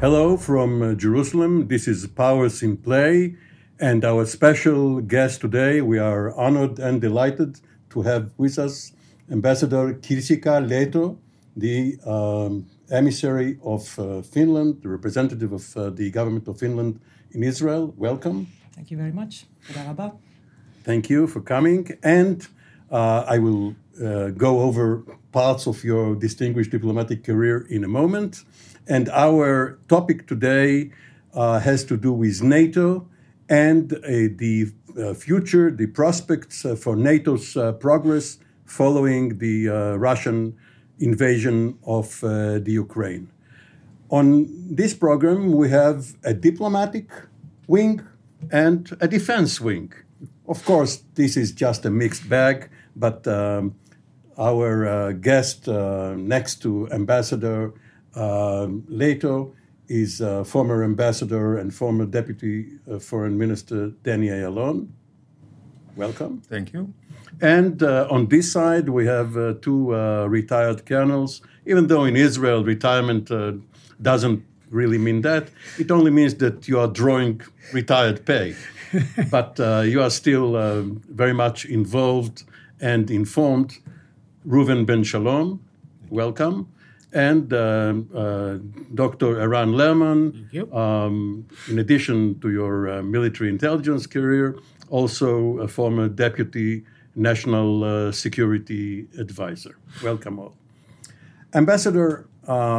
Hello from Jerusalem. This is Powers in Play, and our special guest today, we are honored and delighted to have with us Ambassador Kirsi Kaeto, the emissary of Finland, the representative of the government of Finland in Israel. Welcome. Thank you very much. Thank you for coming. And I will go over parts of your distinguished diplomatic career in a moment. And our topic today has to do with NATO and the future, the prospects for NATO's progress following the Russian invasion of the Ukraine. On this program, we have a diplomatic wing and a defense wing. Of course, this is just a mixed bag, but our guest next to Ambassador Kaeto is former ambassador and former deputy foreign minister Danny Ayalon. Welcome. Thank you. And on this side, we have two retired colonels, even though in Israel, retirement doesn't really mean that. It only means that you are drawing retired pay, but you are still very much involved and informed. Reuven Ben Shalom, welcome. And Dr. Eran Lerman, in addition to your military intelligence career, also a former deputy national security advisor. Welcome all. Ambassador,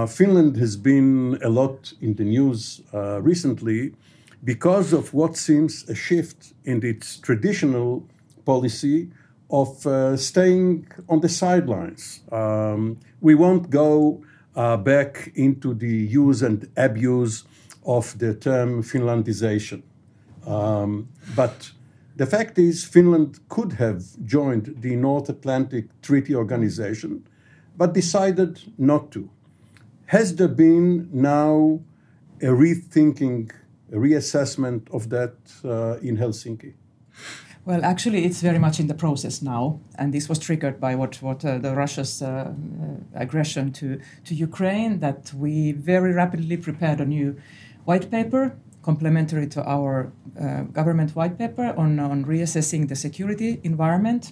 Finland has been a lot in the news recently because of what seems a shift in its traditional policy of staying on the sidelines. We won't go back into the use and abuse of the term Finlandization. But the fact is, Finland could have joined the North Atlantic Treaty Organization, but decided not to. Has there been now a rethinking, a reassessment of that in Helsinki? Well, actually, it's very much in the process now, and this was triggered by the Russia's aggression to Ukraine, that we very rapidly prepared a new white paper, complementary to our government white paper, on reassessing the security environment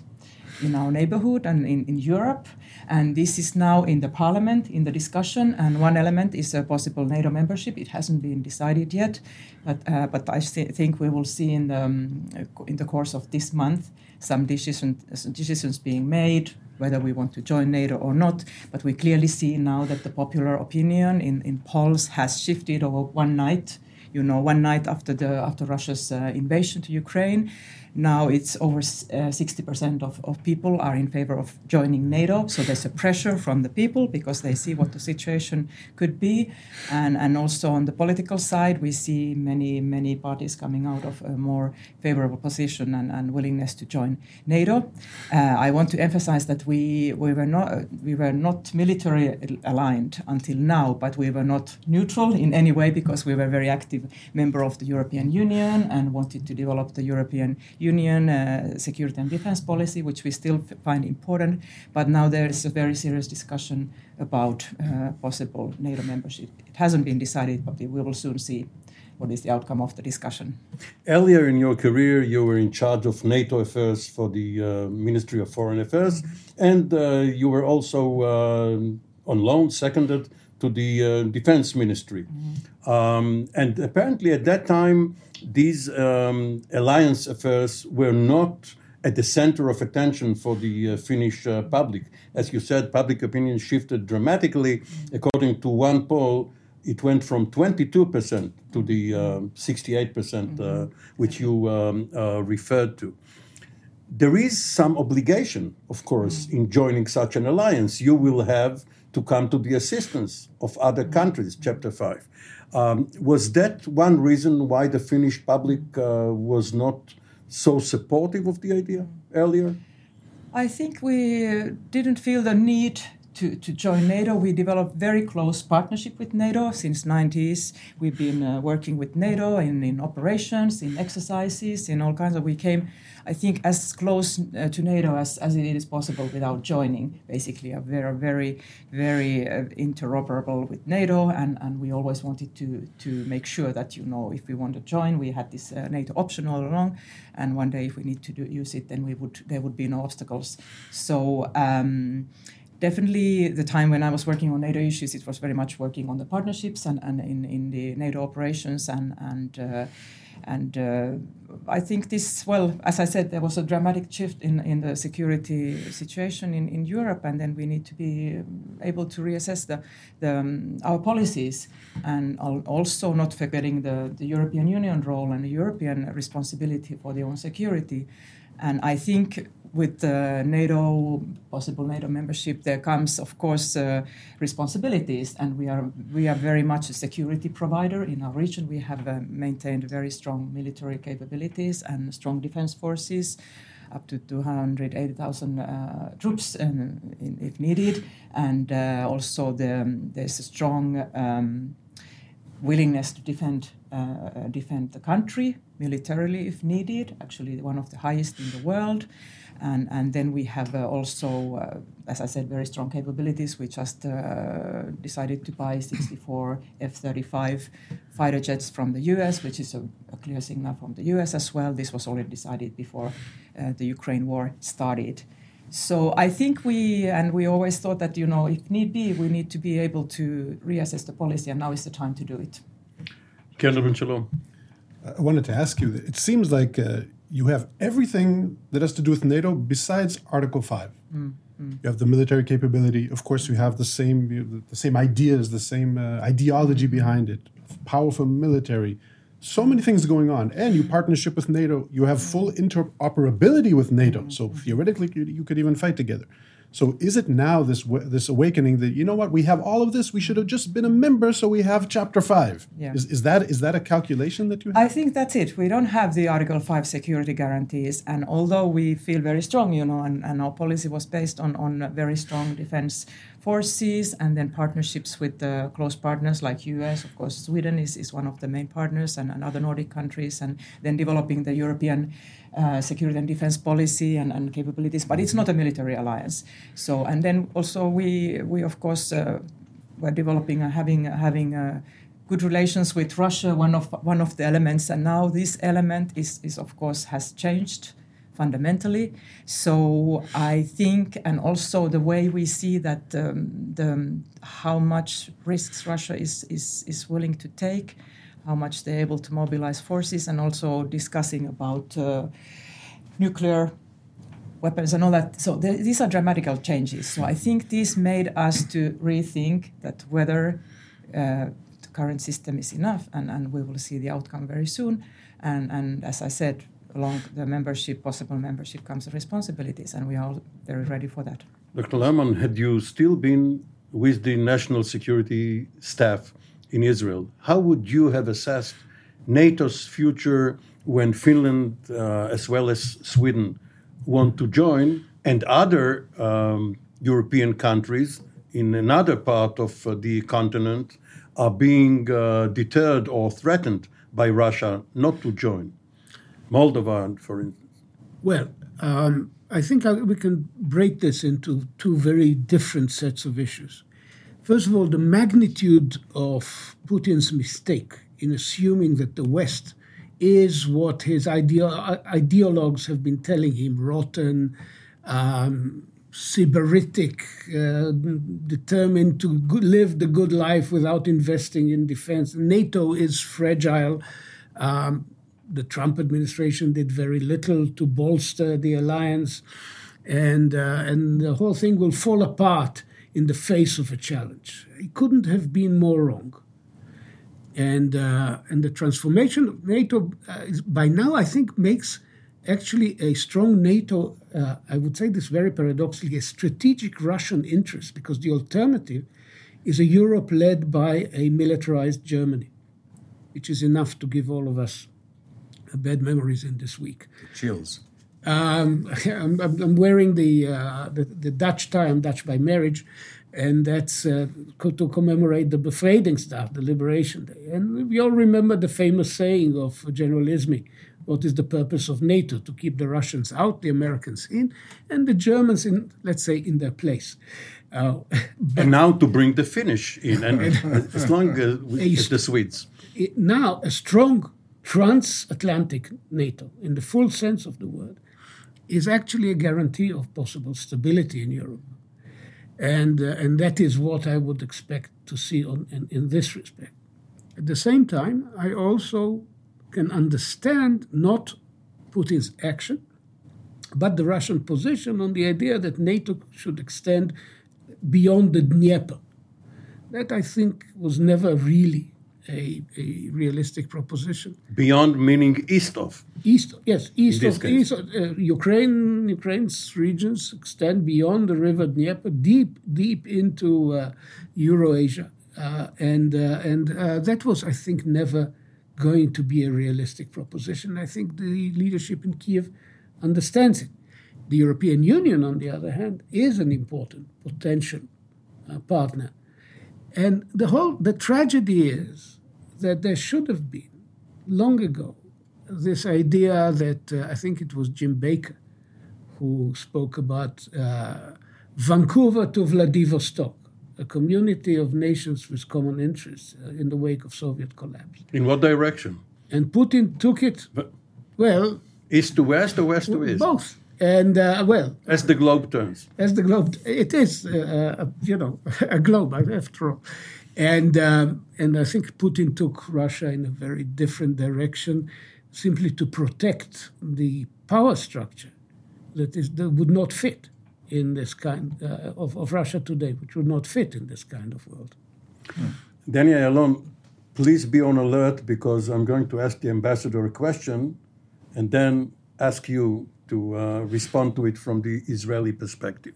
in our neighborhood and in Europe. And this is now in the parliament, in the discussion, and one element is a possible NATO membership. It hasn't been decided yet, but I think we will see in the course of this month some decisions being made, whether we want to join NATO or not. But we clearly see now that the popular opinion in polls has shifted over one night. You know, one night after Russia's invasion to Ukraine, now it's over 60% of people are in favor of joining NATO. So there's a pressure from the people because they see what the situation could be. And also on the political side, we see many parties coming out of a more favorable position and willingness to join NATO. I want to emphasize that we were not military aligned until now, but we were not neutral in any way because we were very active member of the European Union and wanted to develop the European Union security and defense policy, which we still find important. But now there is a very serious discussion about possible NATO membership. It hasn't been decided, but we will soon see what is the outcome of the discussion. Earlier in your career, you were in charge of NATO affairs for the Ministry of Foreign Affairs, and you were also on loan, seconded to the defense ministry. Mm-hmm. And apparently at that time, these alliance affairs were not at the center of attention for the Finnish public. As you said, public opinion shifted dramatically. According to one poll, it went from 22% to the 68%, which you referred to. There is some obligation, of course, in joining such an alliance. You will have to come to the assistance of other countries, Chapter 5. Was that one reason why the Finnish public was not so supportive of the idea earlier? I think we didn't feel the need to join NATO. We developed very close partnership with NATO since the 90s. We've been working with NATO in operations, in exercises, in all kinds of... We came, I think, as close to NATO as it is possible without joining, basically. We are very, very interoperable with NATO, and we always wanted to make sure that, you know, if we want to join, we had this NATO option all along, and one day if we need to use it, then there would be no obstacles. So... definitely the time when I was working on NATO issues, it was very much working on the partnerships and in the NATO operations and I think this, well, as I said, there was a dramatic shift in the security situation in Europe, and then we need to be able to reassess our policies, and also not forgetting the European Union role and the European responsibility for their own security. And I think with NATO, possible NATO membership, there comes, of course, responsibilities. And we are very much a security provider in our region. We have maintained very strong military capabilities and strong defense forces, up to 280,000 troops if needed. And also there's a strong willingness to defend the country militarily if needed, actually one of the highest in the world. And then we have also, as I said, very strong capabilities. We just decided to buy 64 F-35 fighter jets from the US, which is a clear signal from the US as well. This was already decided before the Ukraine war started. So I think we always thought that, you know, if need be, we need to be able to reassess the policy, and now is the time to do it. Olli Ben Shalom. I wanted to ask you, it seems like you have everything that has to do with NATO besides Article 5. Mm-hmm. You have the military capability. Of course, you have the same ideas, the same ideology behind it, powerful military. So many things going on. And you partnership with NATO. You have full interoperability with NATO. So theoretically, you could even fight together. So is it now this awakening that, you know what, we have all of this, we should have just been a member, so we have Chapter 5? Yeah. Is that a calculation that you have? I think that's it. We don't have the Article 5 security guarantees, and although we feel very strong, you know, and our policy was based on very strong defense forces and then partnerships with close partners like US, of course Sweden is one of the main partners, and other Nordic countries, and then developing the European security and defense policy and capabilities, but it's not a military alliance. So, and then also we of course were developing and having good relations with Russia, one of the elements, and now this element is of course has changed fundamentally. So I think, and also the way we see that how much risks Russia is willing to take, how much they're able to mobilize forces, and also discussing about nuclear weapons and all that. So these are dramatical changes. So I think this made us to rethink that whether the current system is enough, and we will see the outcome very soon. And as I said, along the membership, possible membership, comes the responsibilities, and we are all very ready for that. Dr. Lerman, had you still been with the National Security Staff in Israel, how would you have assessed NATO's future when Finland, as well as Sweden, want to join, and other European countries in another part of the continent are being deterred or threatened by Russia not to join? Moldova, for instance. Well, I think we can break this into two very different sets of issues. First of all, the magnitude of Putin's mistake in assuming that the West is what his ideologues have been telling him, rotten, sybaritic, determined to live the good life without investing in defense. NATO is fragile. The Trump administration did very little to bolster the alliance, and the whole thing will fall apart in the face of a challenge. He couldn't have been more wrong. And the transformation of NATO by now, I think, makes actually a strong NATO, I would say this very paradoxically, a strategic Russian interest, because the alternative is a Europe led by a militarized Germany, which is enough to give all of us bad memories in this week. Chills. I'm wearing the Dutch tie. I'm Dutch by marriage, and that's to commemorate the Befreidingsdag, the Liberation Day. And we all remember the famous saying of General Izmi, what is the purpose of NATO? To keep the Russians out, the Americans in, and the Germans in, let's say, in their place. And now to bring the Finnish in, and as long as the Swedes. Now, a strong transatlantic NATO, in the full sense of the word, is actually a guarantee of possible stability in Europe. And that is what I would expect to see in this respect. At the same time, I also can understand not Putin's action, but the Russian position on the idea that NATO should extend beyond the Dnieper. That, I think, was never really a realistic proposition. Beyond meaning east of? East of Ukraine's regions extend beyond the river Dnieper, deep into Eurasia. And that was, I think, never going to be a realistic proposition. I think the leadership in Kyiv understands it. The European Union, on the other hand, is an important potential partner. And the tragedy is that there should have been, long ago, this idea that, I think it was Jim Baker who spoke about Vancouver to Vladivostok, a community of nations with common interests in the wake of Soviet collapse. In what direction? And Putin took it, well... East to west or west to east? Both. And, well... As the globe turns. As the globe... It is, a globe, after all. And I think Putin took Russia in a very different direction simply to protect the power structure that would not fit in this kind of Russia today, which would not fit in this kind of world. Danny Ayalon, please be on alert, because I'm going to ask the ambassador a question and then ask you to respond to it from the Israeli perspective.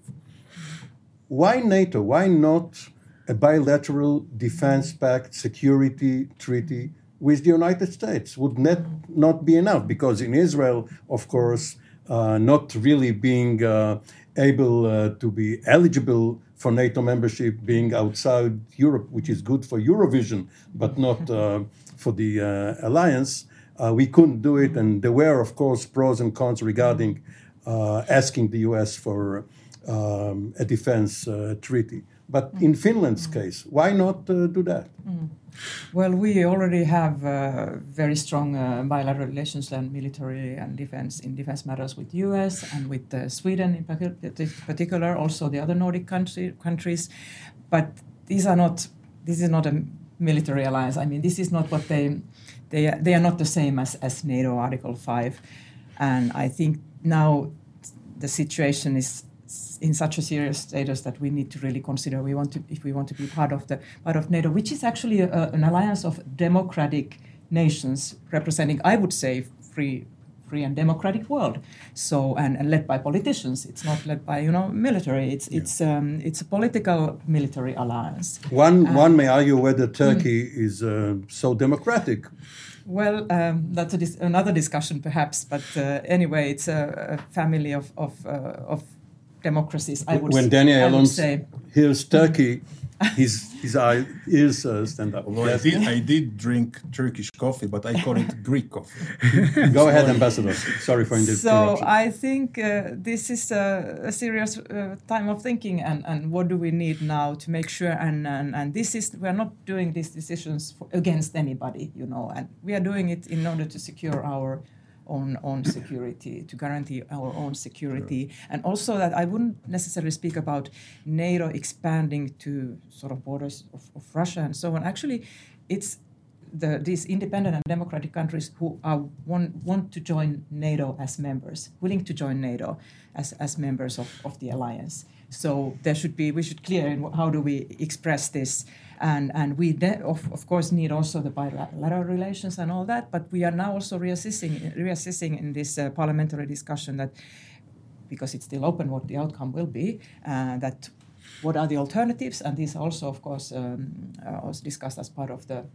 Why NATO? Why not a bilateral defense pact, security treaty with the United States? Would that not be enough? Because in Israel, of course, not really being able to be eligible for NATO membership, being outside Europe, which is good for Eurovision, but not for the alliance, we couldn't do it. And there were, of course, pros and cons regarding asking the US for a defense treaty. But in Finland's case, why not do that? Well, we already have very strong bilateral relations and military and defense matters with US and with Sweden in particular, also the other Nordic countries. But this is not a military alliance. I mean, this is not what they are not the same as NATO Article 5. And I think now the situation is in such a serious status that we need to really consider if we want to be part of NATO, which is actually an alliance of democratic nations representing, I would say, free and democratic world. So and led by politicians. It's not led by military. It's a political military alliance. One may argue whether Turkey is so democratic. Well, that's another discussion perhaps. But anyway, it's a family of democracies, I would say. When Danny Ayalon hears Turkey, his ears stand up. Well, yes. I did drink Turkish coffee, but I call it Greek coffee. Go ahead, Ambassador. Sorry for interruption. So I think this is a serious time of thinking, and what do we need now to make sure? And this is, we are not doing these decisions against anybody, and we are doing it in order to secure our own security, to guarantee our own security. Sure. And also that I wouldn't necessarily speak about NATO expanding to sort of borders of Russia and so on. Actually, it's these independent and democratic countries who want to join NATO as members, willing to join NATO as members of the alliance. So there should be, we should clear in how do we express this. And we, of course, need also the bilateral relations and all that. But we are now also reassessing in this parliamentary discussion that, because it's still open what the outcome will be, that what are the alternatives? And these also, of course, was discussed as part of the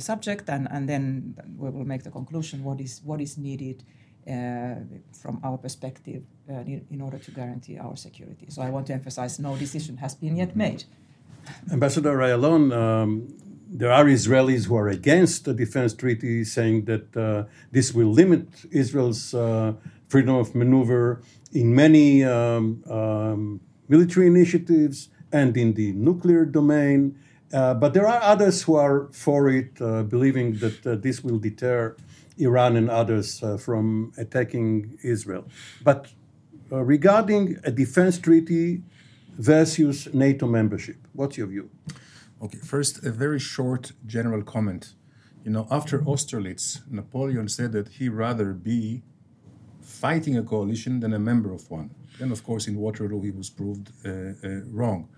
subject. And then we will make the conclusion what is needed from our perspective in order to guarantee our security. So I want to emphasize no decision has been yet made. Ambassador Ayalon, there are Israelis who are against the defense treaty, saying that this will limit Israel's freedom of maneuver in many military initiatives and in the nuclear domain. But there are others who are for it, believing that this will deter Iran and others from attacking Israel. But regarding a defense treaty versus NATO membership, what's your view? Okay, first, a very short general comment. You know, after Austerlitz, Napoleon said that he'd rather be fighting a coalition than a member of one. Then, of course, in Waterloo, he was proved wrong.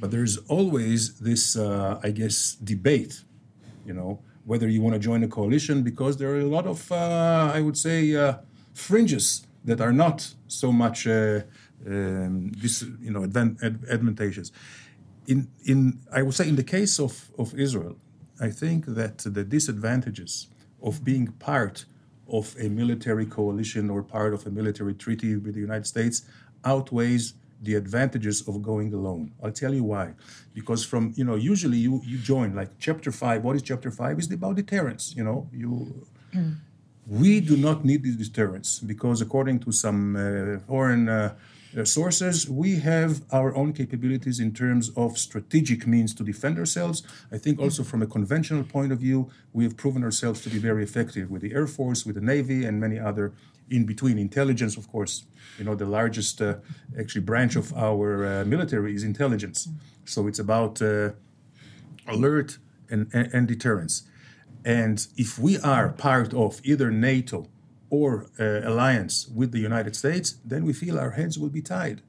But there's always this, debate, you know, whether you want to join a coalition, because there are a lot of, fringes that are not so much advantageous. In the case of Israel, I think that the disadvantages of being part of a military coalition or part of a military treaty with the United States outweighs the advantages of going alone. I'll tell you why. Because usually you join, like Chapter 5. What is Chapter 5? It's about deterrence, We do not need this deterrence because according to some foreign sources, we have our own capabilities in terms of strategic means to defend ourselves. I think also from a conventional point of view, we have proven ourselves to be very effective with the Air Force, with the Navy, and many other in between. Intelligence, of course, the largest branch of our military is intelligence. So it's about alert and deterrence. And if we are part of either NATO or alliance with the United States, then we feel our hands will be tied.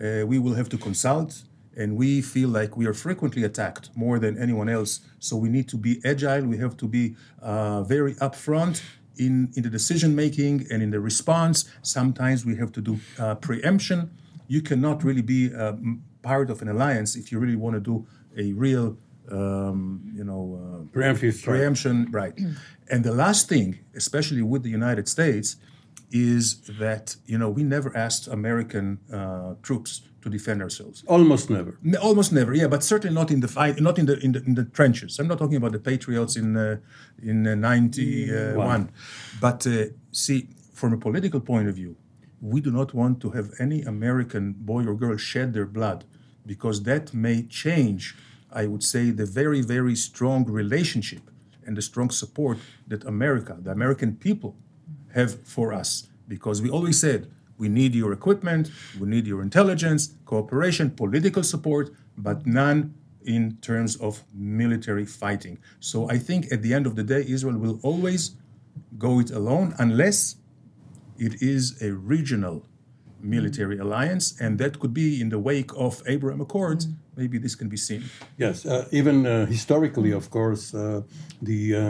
We will have to consult, and we feel like we are frequently attacked more than anyone else. So we need to be agile. We have to be very upfront in the decision-making and in the response. Sometimes we have to do preemption. You cannot really be part of an alliance if you really want to do a real preemption, right. And the last thing, especially with the United States, is that, we never asked American troops to defend ourselves. Almost never, yeah, but certainly not in the fight, not in the trenches. I'm not talking about the Patriots in 91. But see, from a political point of view, we do not want to have any American boy or girl shed their blood, because that may change, I would say, the very, very strong relationship and the strong support that America, the American people, have for us. Because we always said, we need your equipment, we need your intelligence, cooperation, political support, but none in terms of military fighting. So I think at the end of the day, Israel will always go it alone unless it is a regional military alliance, and that could be in the wake of Abraham Accords. Maybe this can be seen. Yes, even historically, of course, the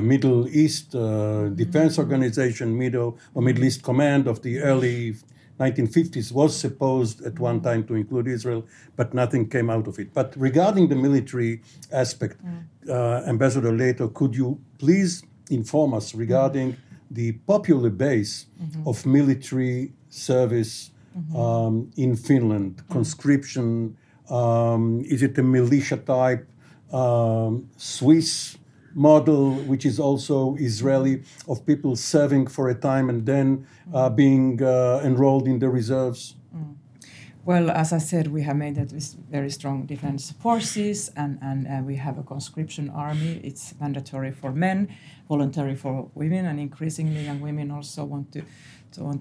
Middle East Defense Organization, Middle East Command of the early 1950s was supposed at one time to include Israel, but nothing came out of it. But regarding the military aspect, Ambassador Lieto, could you please inform us regarding the popular base of military service in Finland, conscription, is it a militia type, Swiss model, which is also Israeli, of people serving for a time and then being enrolled in the reserves? Well, as I said, we have made that with very strong defense forces, and we have a conscription army. It's mandatory for men, voluntary for women, and increasingly young women also want to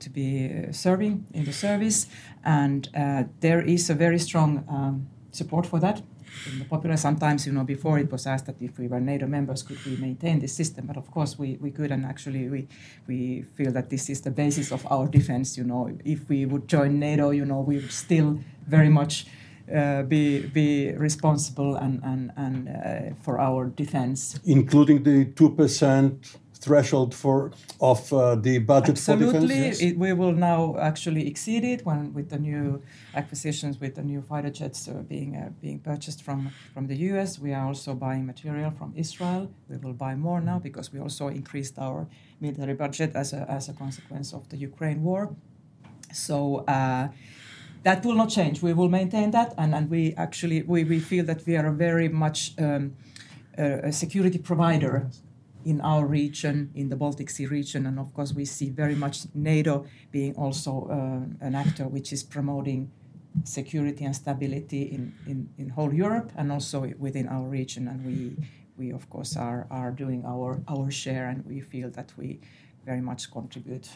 be serving in the service. And there is a very strong support for that in the popular. Sometimes, before it was asked that if we were NATO members, could we maintain this system? But of course, we could, and actually we feel that this is the basis of our defense. If we would join NATO, we would still very much be responsible and for our defense, including the 2% threshold of the budget. Absolutely. For defense. Absolutely, yes. We will now actually exceed it with the new acquisitions, with the new fighter jets being purchased from the US. We are also buying material from Israel. We will buy more now because we also increased our military budget as a consequence of the Ukraine war. So that will not change. We will maintain that, and we actually we feel that we are a very much a security provider in our region, in the Baltic Sea region, and of course we see very much NATO being also an actor which is promoting security and stability in whole Europe and also within our region. And we of course are doing our share, and we feel that we very much contribute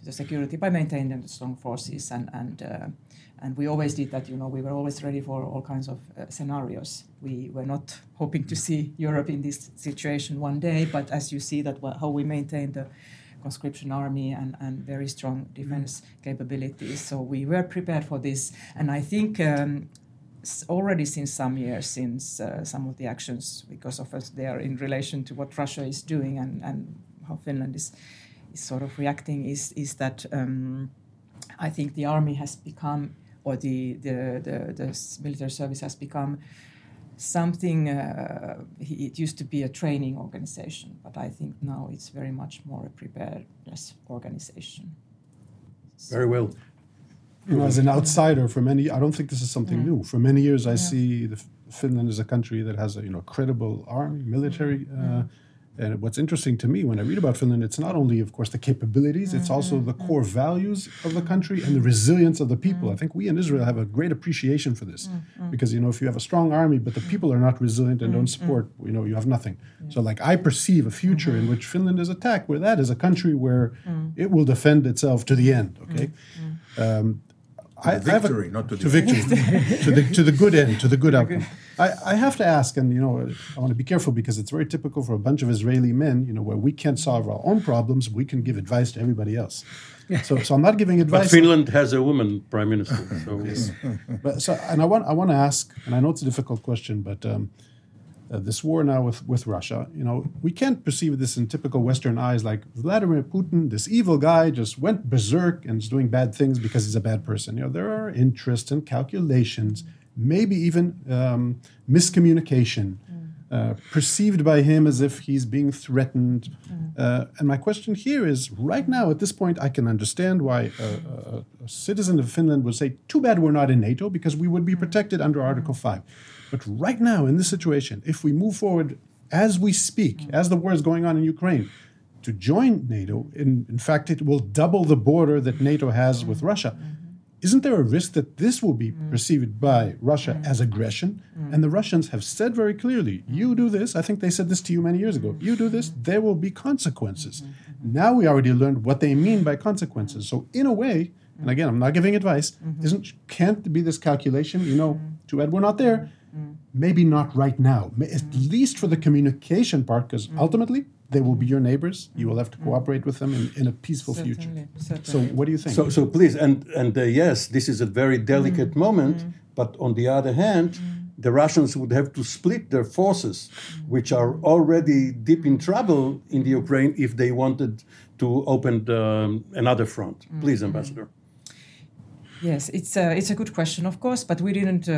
to the security by maintaining the strong forces, and we always did that. You know, we were always ready for all kinds of scenarios. We were not hoping to see Europe in this situation one day, but as you see that how we maintain the conscription army and very strong defense capabilities, so we were prepared for this. And I think already since some years, since some of the actions, because of us, they are in relation to what Russia is doing and how Finland is sort of reacting, is that I think the army has become, or the military service has become something. It used to be a training organization, but I think now it's very much more a preparedness organization. So. Very well. And as an outsider, I don't think this is something new. For many years, I see Finland as a country that has a credible army, military. And what's interesting to me when I read about Finland, it's not only, of course, the capabilities, it's also the core values of the country and the resilience of the people. I think we in Israel have a great appreciation for this because, if you have a strong army, but the people are not resilient and don't support, you have nothing. So, I perceive a future in which Finland is attacked, where that is a country where it will defend itself to the end, okay? To the good end, to the good outcome. I have to ask, and I want to be careful because it's very typical for a bunch of Israeli men, where we can't solve our own problems, we can give advice to everybody else. So I'm not giving advice. But Finland has a woman prime minister. So, yes. And I want to ask, and I know it's a difficult question, but this war now with Russia, we can't perceive this in typical Western eyes, like Vladimir Putin, this evil guy, just went berserk and is doing bad things because he's a bad person. There are interests and calculations, maybe even miscommunication, perceived by him as if he's being threatened. And my question here is, right now, at this point, I can understand why a citizen of Finland would say, too bad we're not in NATO, because we would be protected under Article 5. But right now, in this situation, if we move forward as we speak, as the war is going on in Ukraine, to join NATO, in fact, it will double the border that NATO has with Russia. Isn't there a risk that this will be perceived by Russia as aggression? And the Russians have said very clearly, you do this, I think they said this to you many years ago, you do this, there will be consequences. Now we already learned what they mean by consequences. So in a way, and again, I'm not giving advice, can't be this calculation, too bad we're not there. Maybe not right now, at least for the communication part, because ultimately they will be your neighbors. You will have to cooperate with them in a peaceful future. Certainly. So what do you think? So please, and yes, this is a very delicate moment, but on the other hand, the Russians would have to split their forces, which are already deep in trouble in the Ukraine, if they wanted to open another front. Please, Ambassador. Yes, it's a good question, of course, but we didn't.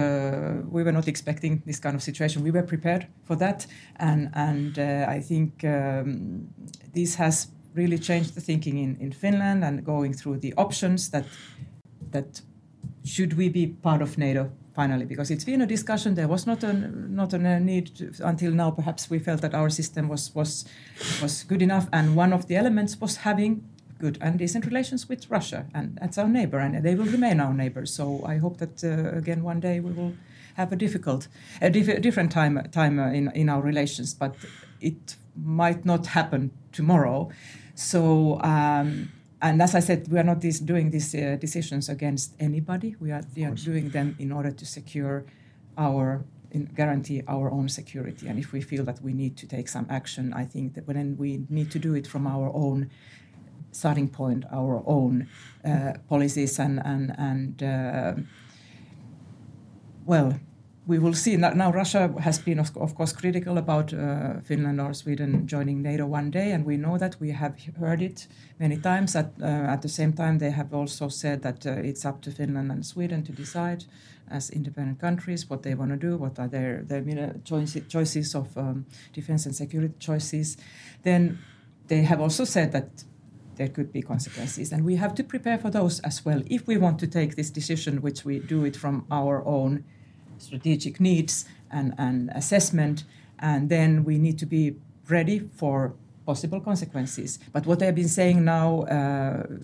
We were not expecting this kind of situation. We were prepared for that, and I think this has really changed the thinking in Finland, and going through the options that should we be part of NATO finally, because it's been a discussion. There was not a need until now. Perhaps we felt that our system was good enough, and one of the elements was having good and decent relations with Russia, and that's our neighbor, and they will remain our neighbor. So I hope that again one day we will have a different time in our relations, but it might not happen tomorrow. So and as I said, we are not doing these decisions against anybody. We are doing them in order to secure guarantee our own security. And if we feel that we need to take some action, I think that when we need to do it from our own starting point, our own policies and well, we will see. Now Russia has been, of course, critical about Finland or Sweden joining NATO one day, and we know that. We have heard it many times. At the same time, they have also said that it's up to Finland and Sweden to decide as independent countries what they want to do, what are their choices of defense and security choices. Then they have also said that there could be consequences, and we have to prepare for those as well if we want to take this decision, which we do it from our own strategic needs and assessment, and then we need to be ready for possible consequences. But what I've been saying now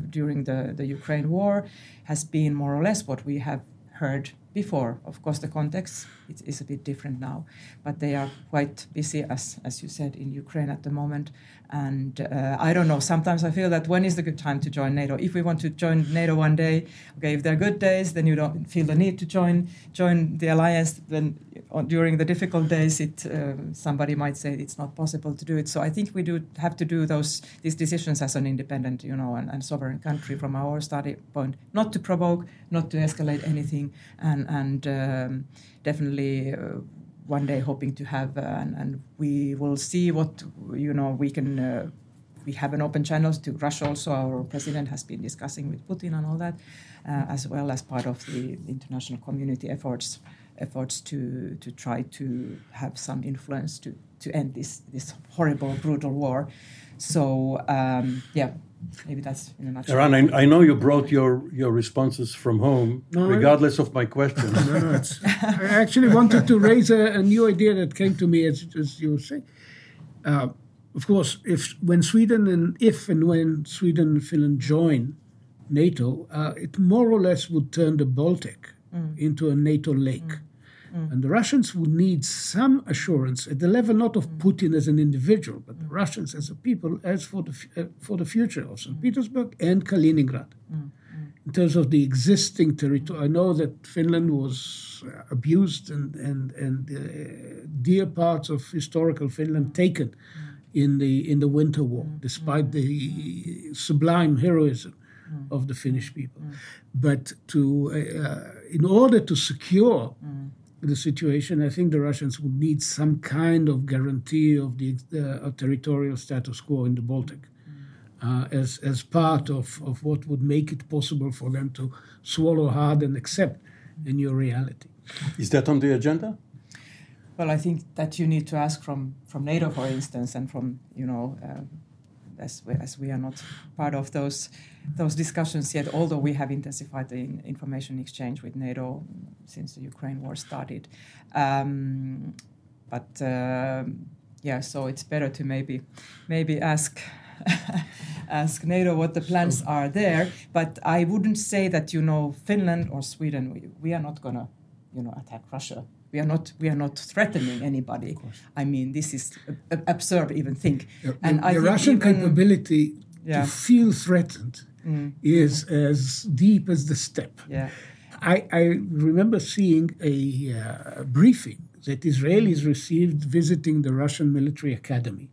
during the Ukraine war has been more or less what we have heard before. Of course, the context is a bit different now, but they are quite busy, as you said, in Ukraine at the moment. And I don't know, sometimes I feel that when is the good time to join NATO? If we want to join NATO one day, okay, if there are good days, then you don't feel the need to join the alliance. Then during the difficult days, somebody might say it's not possible to do it. So I think we do have to do these decisions as an independent, and sovereign country from our starting point, not to provoke, not to escalate anything, and definitely one day hoping to have, and we will see what, we can, we have an open channel to Russia also. Our president has been discussing with Putin and all that, as well as part of the international community efforts to try to have some influence to end this horrible, brutal war. So, maybe that's in a nutshell. Eran, I know you brought your responses from home, regardless of my question. I actually wanted to raise a new idea that came to me as you say. Of course, if and when Sweden and Finland join NATO, it more or less would turn the Baltic into a NATO lake. And the Russians would need some assurance at the level not of Putin as an individual, but the Russians as a people, as for the future of St. Petersburg and Kaliningrad. In terms of the existing territory, I know that Finland was abused and dear parts of historical Finland taken in the Winter War, despite the sublime heroism of the Finnish people. But in order to secure the situation, I think the Russians would need some kind of guarantee of the territorial status quo in the Baltic, as part of what would make it possible for them to swallow hard and accept a new reality. Is that on the agenda? Well, I think that you need to ask from NATO, for instance, and from as we are not part of those discussions yet, although we have intensified the information exchange with NATO since the Ukraine war started. So it's better to maybe ask NATO what the plans are there. But I wouldn't say that Finland or Sweden, we are not gonna attack Russia. We are not threatening anybody. I mean, this is absurd even think. Yeah, and I think Russian capability to feel threatened is as deep as the steppe. Yeah. I remember seeing a briefing that Israelis received visiting the Russian military academy.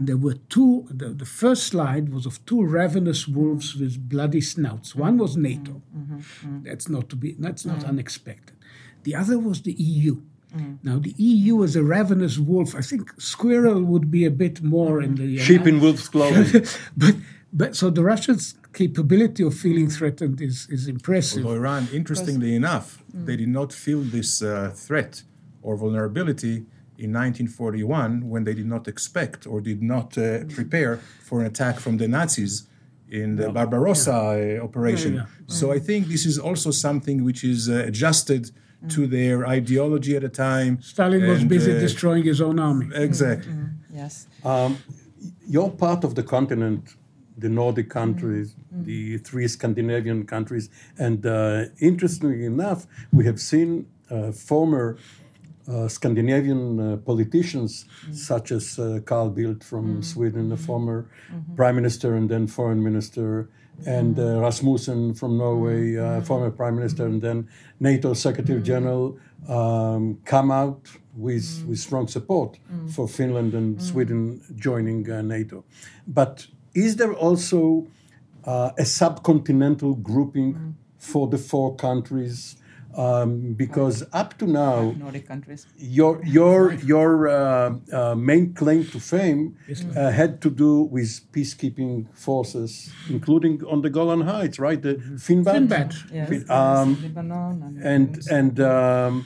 There were two. The first slide was of two ravenous wolves with bloody snouts. One was NATO. That's not to be. That's not unexpected. The other was the EU. Now, the EU is a ravenous wolf. I think squirrel would be a bit more in the... Sheep in wolf's clothing. but so the Russians' capability of feeling threatened is impressive. Although Iran, interestingly enough, they did not feel this threat or vulnerability in 1941 when they did not expect or did not prepare for an attack from the Nazis in the Barbarossa operation. So I think this is also something which is adjusted to their ideology at a time. Stalin was busy destroying his own army. Exactly. Yes. Your part of the continent, the Nordic countries, the three Scandinavian countries, and interestingly enough, we have seen former Scandinavian politicians such as Carl Bildt from Sweden, the former prime minister and then foreign minister, and Rasmussen from Norway, former prime minister and then NATO secretary general, come out with strong support for Finland and Sweden joining NATO. But is there also a subcontinental grouping for the four countries because up to now, Nordic countries, your main claim to fame had to do with peacekeeping forces, including on the Golan Heights, right? The Finbat, yes, Lebanon, and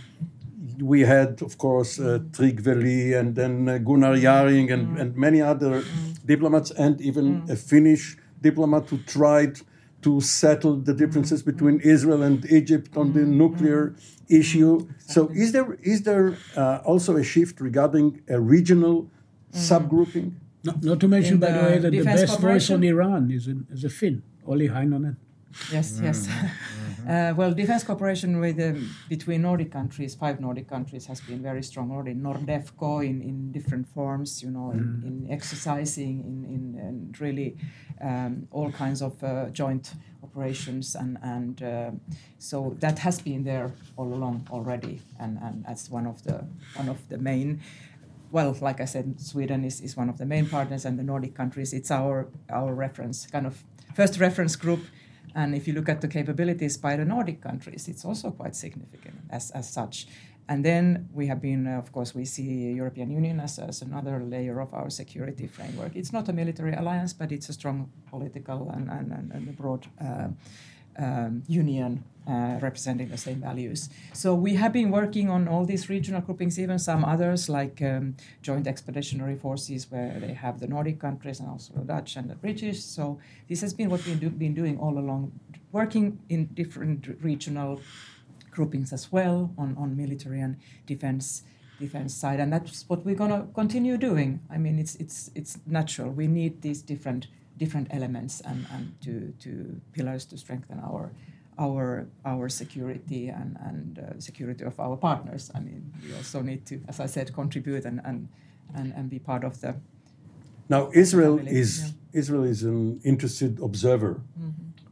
we had, of course, Trygve and then Gunnar Jarring and many other diplomats, and even a Finnish diplomat who tried to settle the differences between Israel and Egypt on the nuclear issue. Exactly. So is there also a shift regarding a regional subgrouping? Not to mention, by the way, that the best voice on Iran is a Finn, Olli Heinonen. Yes, yes. Well, defense cooperation between Nordic countries, 5 Nordic countries, has been very strong already. NordEfco in different forms, you know, in exercising, in really all kinds of joint operations, and so that has been there all along already, and that's one of the main. Well, like I said, Sweden is one of the main partners, and the Nordic countries. It's our reference, kind of first reference group. And if you look at the capabilities by the Nordic countries, it's also quite significant as such. And then we have been, of course, we see European Union as another layer of our security framework. It's not a military alliance, but it's a strong political and a broad union representing the same values. So we have been working on all these regional groupings, even some others like joint expeditionary forces, where they have the Nordic countries and also the Dutch and the British. So this has been what we've been doing all along, working in different regional groupings as well on military and defense side, and that's what we're going to continue doing. I mean, it's natural. We need these different elements and to pillars to strengthen our security and security of our partners. I mean, we also need to, as I said, contribute and be part of the. Now, Israel is an interested observer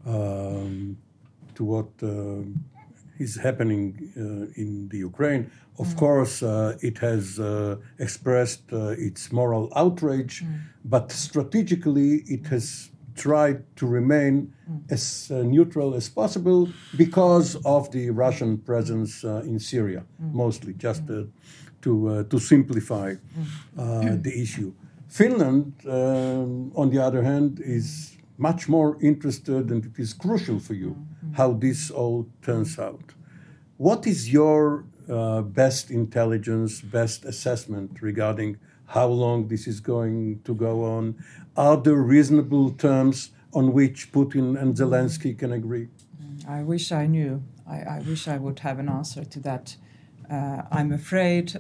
to what is happening in the Ukraine. Of course, it has expressed its moral outrage, but strategically it has tried to remain as neutral as possible because of the Russian presence in Syria, mostly, just to simplify the issue. Finland, on the other hand, is much more interested, and it is crucial for you how this all turns out. What is your best intelligence, best assessment regarding how long this is going to go on? Are there reasonable terms on which Putin and Zelensky can agree? I wish I knew. I wish I would have an answer to that. I'm afraid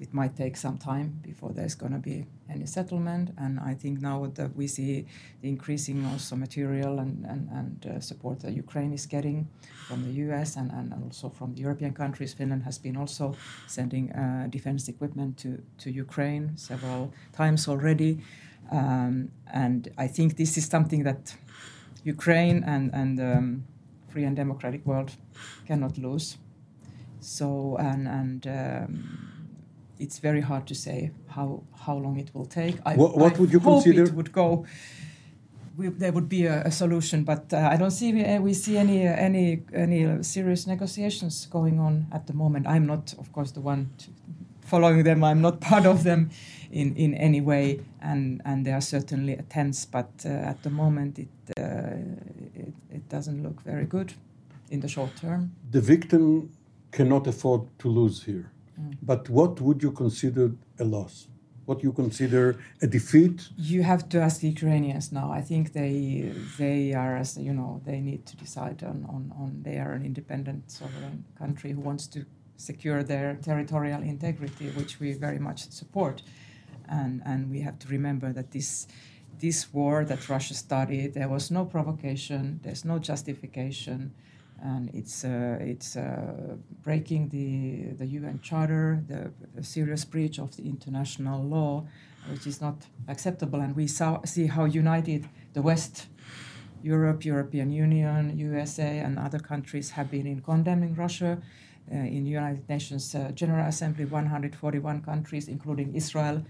it might take some time before there's going to be any settlement. And I think now that we see the increasing also material and support that Ukraine is getting from the US and also from the European countries, Finland has been also sending defense equipment to Ukraine several times already. And I think this is something that Ukraine and free and democratic world cannot lose. So, it's very hard to say how long it will take. What would you consider? It would go. There would be a solution, but I don't see we see any serious negotiations going on at the moment. I'm not, of course, the one following them. I'm not part of them in any way, and they are certainly tense. But at the moment, it doesn't look very good in the short term. The victim cannot afford to lose here. But what would you consider a loss? What you consider a defeat? You have to ask the Ukrainians now. I think they are, as you know, they need to decide on they are an independent sovereign country who wants to secure their territorial integrity, which we very much support. And we have to remember that this war that Russia started, there was no provocation, there's no justification. And it's breaking the UN Charter, the serious breach of the international law, which is not acceptable. And we see how united the West, Europe, European Union, USA, and other countries have been in condemning Russia. In United Nations General Assembly, 141 countries, including Israel,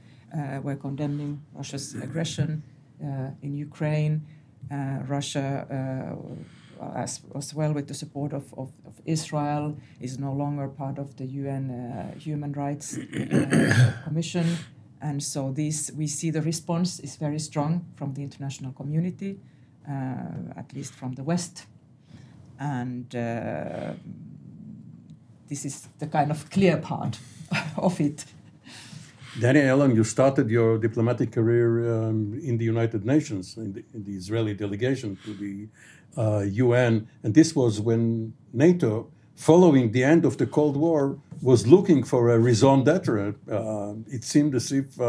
were condemning Russia's aggression in Ukraine. Russia as well with the support of Israel, is no longer part of the UN Human Rights Commission. And so we see the response is very strong from the international community, at least from the West. And this is the kind of clear part of it. Danny Ayalon, you started your diplomatic career in the United Nations, in the Israeli delegation to the UN. And this was when NATO, following the end of the Cold War, was looking for a raison d'etre. It seemed as if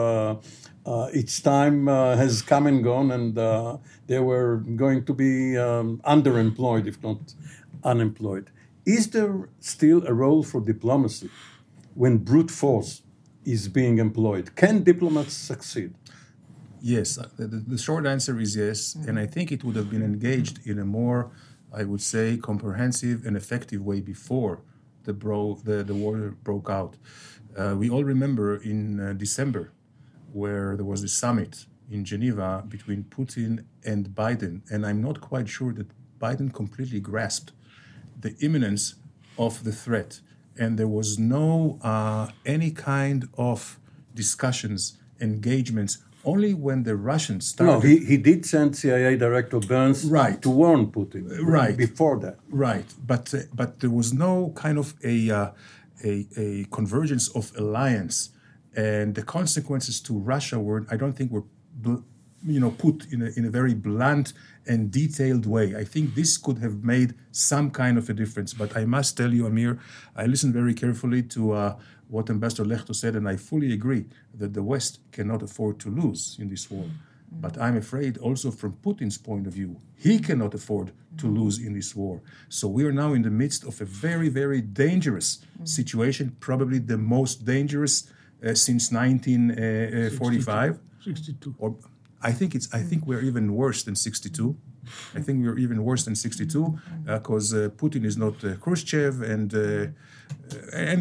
its time has come and gone, and they were going to be underemployed, if not unemployed. Is there still a role for diplomacy when brute force is being employed? Can diplomats succeed? Yes, the short answer is yes, and I think it would have been engaged in a more, I would say, comprehensive and effective way before the war broke out. We all remember in December, where there was a summit in Geneva between Putin and Biden, and I'm not quite sure that Biden completely grasped the imminence of the threat. And there was no any kind of discussions, engagements, only when the Russians started. No, he did send CIA Director Burns to warn Putin before that. Right, but there was no kind of a convergence of alliance, and the consequences to Russia were put in a very blunt and detailed way. I think this could have made some kind of a difference. But I must tell you, Amir, I listened very carefully to what Ambassador Lehto said, and I fully agree that the West cannot afford to lose in this war. Mm-hmm. But I'm afraid also from Putin's point of view, he cannot afford to lose in this war. So we are now in the midst of a very, very dangerous situation, probably the most dangerous since 1945. 62. I think we're even worse than 62. I think we're even worse than 62 because Putin is not Khrushchev, and there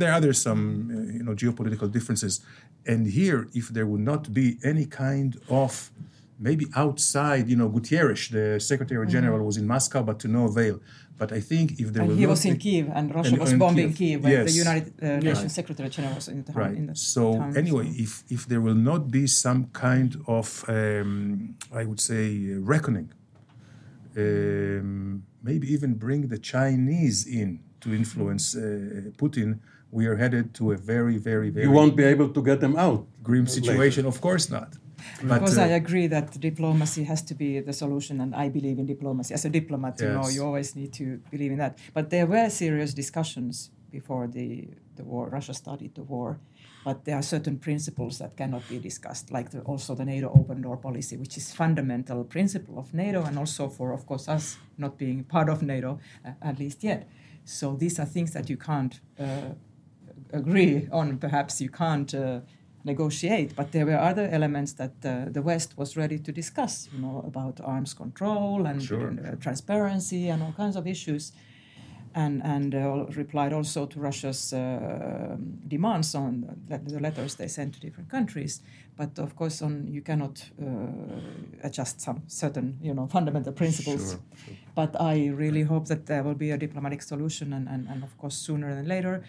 are other some geopolitical differences. And here, if there would not be any kind of maybe outside, Guterres, the Secretary General, was in Moscow, but to no avail. But I think if there were he was in Kyiv, and Russia was bombing Kyiv, when the United Nations Secretary General was in the town. Right. So anyway, if there will not be some kind of, I would say, reckoning, maybe even bring the Chinese in to influence Putin, we are headed to a very, very, very... You won't be able to get them out. Grim situation, later. Of course not. Because I agree that diplomacy has to be the solution, and I believe in diplomacy. As a diplomat, you always need to believe in that. But there were serious discussions before the war. Russia started the war. But there are certain principles that cannot be discussed, like also the NATO open door policy, which is fundamental principle of NATO, and also for, of course, us not being part of NATO, at least yet. So these are things that you can't agree on. Perhaps you can't... negotiate, but there were other elements that the West was ready to discuss, about arms control and transparency and all kinds of issues, and replied also to Russia's demands on the letters they sent to different countries. But of course, you cannot adjust some certain fundamental principles. Sure. But I really hope that there will be a diplomatic solution, and of course sooner than later.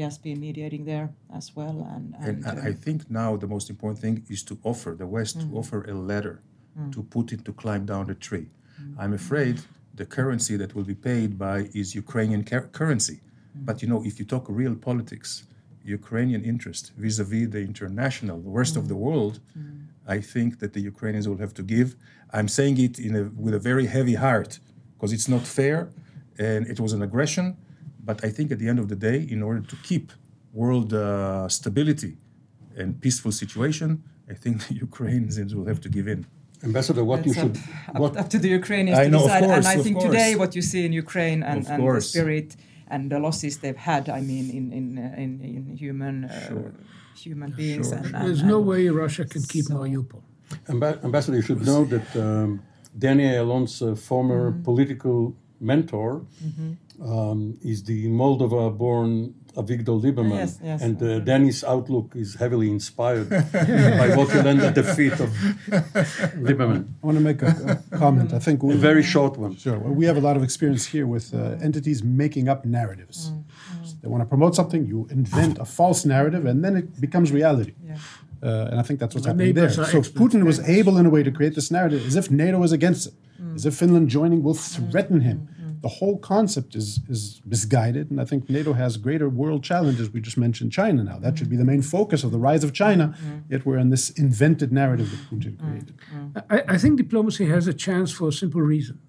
He has been mediating there as well. And I think now the most important thing is to offer the West to offer a ladder to Putin to climb down the tree. I'm afraid the currency that will be paid by is Ukrainian currency. But if you talk real politics, Ukrainian interest vis-a-vis the international, the rest of the world, I think that the Ukrainians will have to give. I'm saying it with a very heavy heart because it's not fair, and it was an aggression. But I think at the end of the day, in order to keep world stability and peaceful situation, I think the Ukrainians will have to give in. Ambassador, up to the Ukrainians to decide. Course, and I think today what you see in Ukraine and the spirit and the losses they've had, I mean, in human beings. Sure. There's no way Russia can keep Mariupol. Ambassador, you should know that Danny Ayalon's former political mentor is the Moldova-born Avigdor Lieberman. Yes, yes. And Danny's outlook is heavily inspired by what will end at the feet of Lieberman. I want to make a comment. I think a very short one. Sure. We have a lot of experience here with entities making up narratives. Mm-hmm. So they want to promote something, you invent a false narrative, and then it becomes reality. Yeah. And I think that's what's happening there. So Putin was able, in a way, to create this narrative as if NATO is against him, as if Finland joining will threaten him. The whole concept is misguided, and I think NATO has greater world challenges. We just mentioned China now. That should be the main focus of the rise of China, yet we're in this invented narrative that Putin created. I think diplomacy has a chance for a simple reason.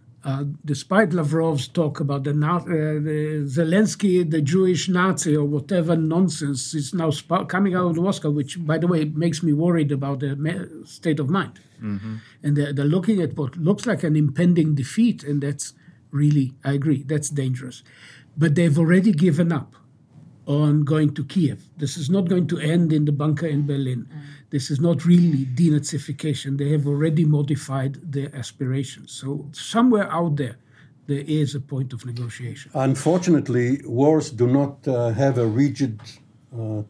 Despite Lavrov's talk about the Zelensky, the Jewish Nazi, or whatever nonsense is now coming out of Moscow, which, by the way, makes me worried about their state of mind. Mm-hmm. And they're looking at what looks like an impending defeat, and that's really, I agree, that's dangerous. But they've already given up on going to Kyiv. This is not going to end in the bunker in Berlin. This is not really denazification. They have already modified their aspirations. So somewhere out there, there is a point of negotiation. Unfortunately, wars do not have a rigid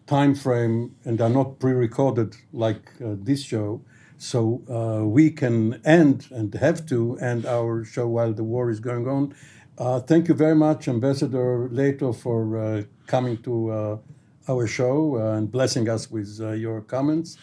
time frame and are not pre-recorded like this show. So we can end and have to end our show while the war is going on. Thank you very much, Ambassador Leto, for coming to our show and blessing us with your comments.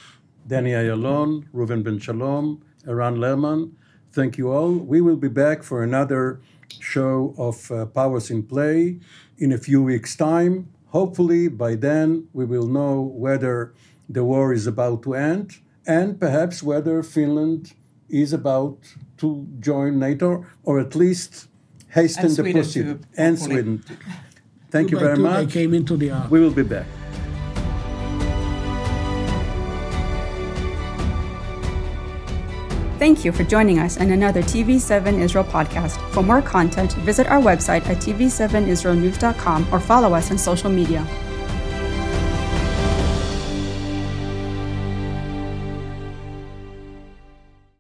Danny Ayalon, Reuven Ben Shalom, Eran Lerman, thank you all. We will be back for another show of Powers in Play in a few weeks' time. Hopefully, by then, we will know whether the war is about to end, and perhaps whether Finland is about to join NATO, or at least hasten the pursuit. Too, and Sweden. Thank you very much. They came into the arm. We will be back. Thank you for joining us in another TV7 Israel podcast. For more content, visit our website at tv7israelnews.com or follow us on social media.